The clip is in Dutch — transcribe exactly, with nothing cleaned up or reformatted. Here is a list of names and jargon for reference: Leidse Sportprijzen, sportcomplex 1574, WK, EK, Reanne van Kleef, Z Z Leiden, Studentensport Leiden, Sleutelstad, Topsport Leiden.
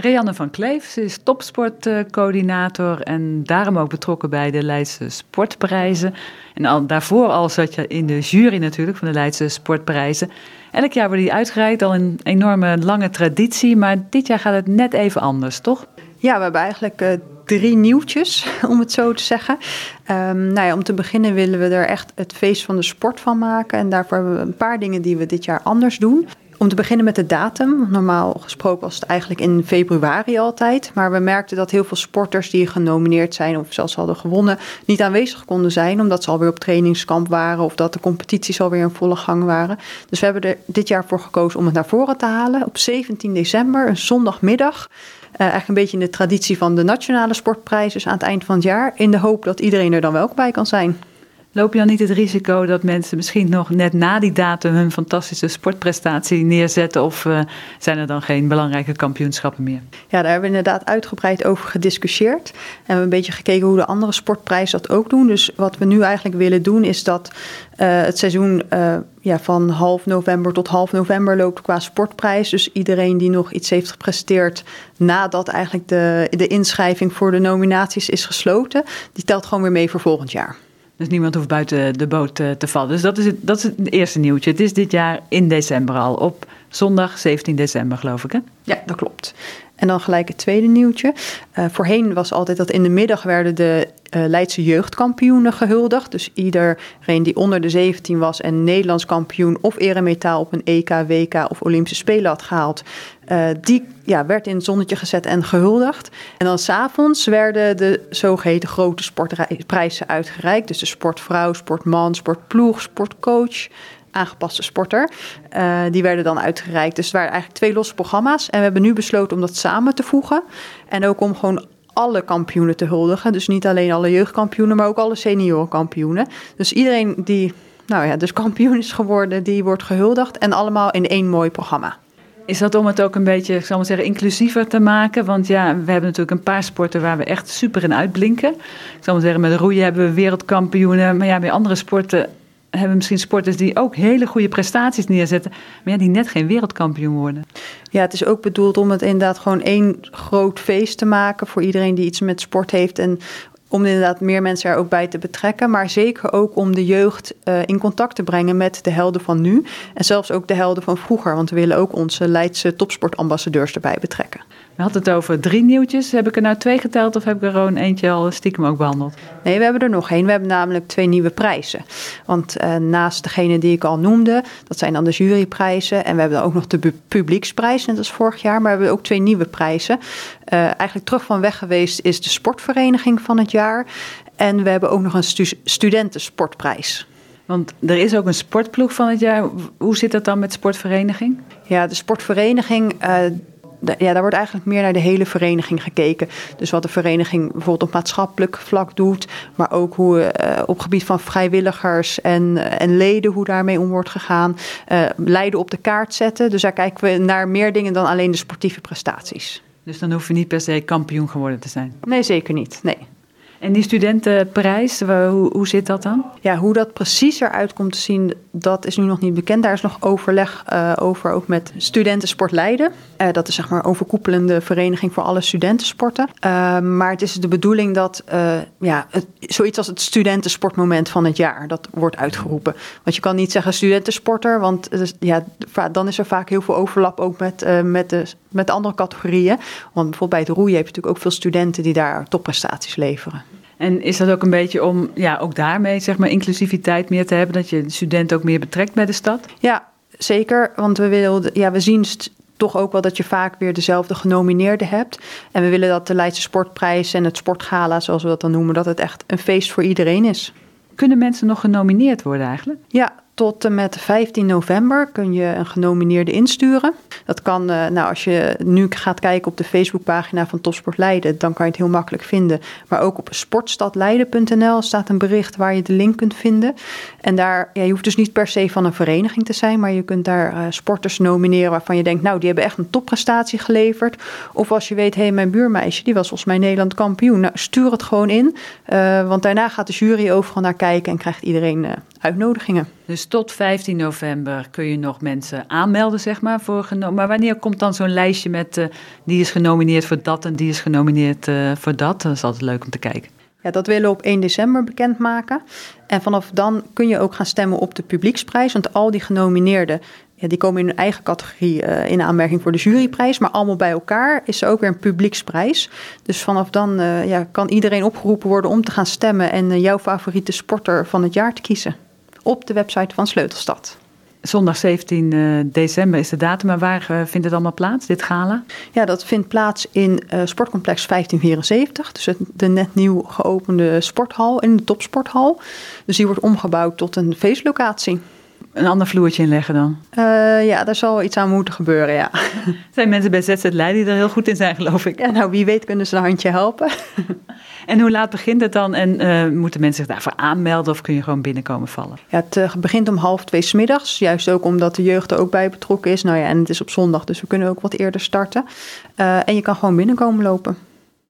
Reanne van Kleef, ze is topsportcoördinator en daarom ook betrokken bij de Leidse Sportprijzen. En al, daarvoor al zat je in de jury natuurlijk van de Leidse Sportprijzen. Elk jaar worden die uitgereikt, al een enorme lange traditie, maar dit jaar gaat het net even anders, toch? Ja, we hebben eigenlijk uh, drie nieuwtjes, om het zo te zeggen. Um, nou ja, om te beginnen willen we er echt het feest van de sport van maken. En daarvoor hebben we een paar dingen die we dit jaar anders doen. Om te beginnen met de datum. Normaal gesproken was het eigenlijk in februari altijd. Maar we merkten dat heel veel sporters die genomineerd zijn of zelfs hadden gewonnen, niet aanwezig konden zijn. Omdat ze alweer op trainingskamp waren of dat de competities alweer in volle gang waren. Dus we hebben er dit jaar voor gekozen om het naar voren te halen. Op zeventien december, een zondagmiddag. Uh, eigenlijk een beetje in de traditie van de nationale sportprijs, dus aan het eind van het jaar. In de hoop dat iedereen er dan wel bij kan zijn. Loop je dan niet het risico dat mensen misschien nog net na die datum hun fantastische sportprestatie neerzetten? Of uh, zijn er dan geen belangrijke kampioenschappen meer? Ja, daar hebben we inderdaad uitgebreid over gediscussieerd. En we hebben een beetje gekeken hoe de andere sportprijzen dat ook doen. Dus wat we nu eigenlijk willen doen is dat uh, het seizoen Uh, Ja, van half november tot half november loopt qua sportprijs. Dus iedereen die nog iets heeft gepresteerd nadat eigenlijk de, de inschrijving voor de nominaties is gesloten, die telt gewoon weer mee voor volgend jaar. Dus niemand hoeft buiten de boot te vallen. Dus dat is het, dat is het eerste nieuwtje. Het is dit jaar in december al, op zondag zeventien december geloof ik, hè? Ja, dat klopt. En dan gelijk het tweede nieuwtje. Uh, voorheen was altijd dat in de middag werden de uh, Leidse jeugdkampioenen gehuldigd. Dus iedereen die onder de zeventien was en Nederlands kampioen of eremetaal op een E K, W K of Olympische Spelen had gehaald, Uh, die ja, werd in het zonnetje gezet en gehuldigd. En dan 's avonds werden de zogeheten grote sportprijzen uitgereikt. Dus de sportvrouw, sportman, sportploeg, sportcoach, aangepaste sporter. Uh, die werden dan uitgereikt. Dus het waren eigenlijk twee losse programma's. En we hebben nu besloten om dat samen te voegen. En ook om gewoon alle kampioenen te huldigen. Dus niet alleen alle jeugdkampioenen, maar ook alle seniorenkampioenen. Dus iedereen die nou ja, dus kampioen is geworden, die wordt gehuldigd. En allemaal in één mooi programma. Is dat om het ook een beetje, ik zal maar zeggen, inclusiever te maken? Want ja, we hebben natuurlijk een paar sporten waar we echt super in uitblinken. Ik zal maar zeggen, met roeien hebben we wereldkampioenen. Maar ja, bij andere sporten hebben misschien sporters die ook hele goede prestaties neerzetten, maar ja, die net geen wereldkampioen worden. Ja, het is ook bedoeld om het inderdaad gewoon één groot feest te maken voor iedereen die iets met sport heeft en om inderdaad meer mensen er ook bij te betrekken, maar zeker ook om de jeugd uh, in contact te brengen met de helden van nu en zelfs ook de helden van vroeger, want we willen ook onze Leidse topsportambassadeurs erbij betrekken. We hadden het over drie nieuwtjes. Heb ik er nou twee geteld of heb ik er gewoon eentje al stiekem ook behandeld? Nee, we hebben er nog één. We hebben namelijk twee nieuwe prijzen. Want uh, naast degene die ik al noemde, dat zijn dan de juryprijzen. En we hebben dan ook nog de bu- publieksprijs, net als vorig jaar. Maar we hebben ook twee nieuwe prijzen. Uh, eigenlijk terug van weg geweest is de sportvereniging van het jaar. En we hebben ook nog een stu- studentensportprijs. Want er is ook een sportploeg van het jaar. Hoe zit dat dan met sportvereniging? Ja, de sportvereniging, Uh, Ja, daar wordt eigenlijk meer naar de hele vereniging gekeken. Dus wat de vereniging bijvoorbeeld op maatschappelijk vlak doet, maar ook hoe uh, op gebied van vrijwilligers en, en leden, hoe daarmee om wordt gegaan. Uh, Leiden op de kaart zetten. Dus daar kijken we naar meer dingen dan alleen de sportieve prestaties. Dus dan hoef je niet per se kampioen geworden te zijn? Nee, zeker niet. Nee. En die studentenprijs, hoe, hoe zit dat dan? Ja, hoe dat precies eruit komt te zien, dat is nu nog niet bekend. Daar is nog overleg uh, over, ook met Studentensport Leiden. Uh, dat is zeg maar een overkoepelende vereniging voor alle studentensporten. Uh, maar het is de bedoeling dat uh, ja, het, zoiets als het studentensportmoment van het jaar, dat wordt uitgeroepen. Want je kan niet zeggen studentensporter, want uh, ja, dan is er vaak heel veel overlap ook met, uh, met, de, met de andere categorieën. Want bijvoorbeeld bij het roeien heb je natuurlijk ook veel studenten die daar topprestaties leveren. En is dat ook een beetje om, ja, ook daarmee zeg maar inclusiviteit meer te hebben, dat je de student ook meer betrekt bij de stad? Ja, zeker. Want we wilden, ja, we zien st- toch ook wel dat je vaak weer dezelfde genomineerden hebt. En we willen dat de Leidse Sportprijs en het sportgala, zoals we dat dan noemen, dat het echt een feest voor iedereen is. Kunnen mensen nog genomineerd worden eigenlijk? Ja, tot en met vijftien november kun je een genomineerde insturen. Dat kan, nou, als je nu gaat kijken op de Facebookpagina van Topsport Leiden, dan kan je het heel makkelijk vinden. Maar ook op sportstadleiden punt n l staat een bericht waar je de link kunt vinden. En daar, ja, je hoeft dus niet per se van een vereniging te zijn, maar je kunt daar uh, sporters nomineren waarvan je denkt, nou, die hebben echt een topprestatie geleverd. Of als je weet, hé, hey, mijn buurmeisje, die was volgens mij Nederland kampioen. Nou, stuur het gewoon in, uh, want daarna gaat de jury overal naar kijken en krijgt iedereen uh, uitnodigingen. Dus tot vijftien november kun je nog mensen aanmelden, zeg maar. Voor geno- maar wanneer komt dan zo'n lijstje met uh, die is genomineerd voor dat en die is genomineerd uh, voor dat? Dat is altijd leuk om te kijken. Ja, dat willen we op één december bekendmaken. En vanaf dan kun je ook gaan stemmen op de publieksprijs. Want al die genomineerden, ja, die komen in hun eigen categorie uh, in aanmerking voor de juryprijs. Maar allemaal bij elkaar is er ook weer een publieksprijs. Dus vanaf dan uh, ja, kan iedereen opgeroepen worden om te gaan stemmen en uh, jouw favoriete sporter van het jaar te kiezen. Op de website van Sleutelstad. Zondag zeventien december is de datum, maar waar vindt het allemaal plaats, dit gala? Ja, dat vindt plaats in uh, sportcomplex vijftien vierenzeventig. Dus het, de net nieuw geopende sporthal en de topsporthal. Dus die wordt omgebouwd tot een feestlocatie. Een ander vloertje inleggen dan? Uh, ja, daar zal iets aan moeten gebeuren, ja. Er zijn mensen bij Z Z Leiden die er heel goed in zijn, geloof ik. Ja, nou, wie weet kunnen ze een handje helpen. En hoe laat begint het dan? En uh, moeten mensen zich daarvoor aanmelden of kun je gewoon binnenkomen vallen? Ja, het uh, begint om half twee 's middags. Juist ook omdat de jeugd er ook bij betrokken is. Nou ja, en het is op zondag, dus we kunnen ook wat eerder starten. Uh, en je kan gewoon binnenkomen lopen.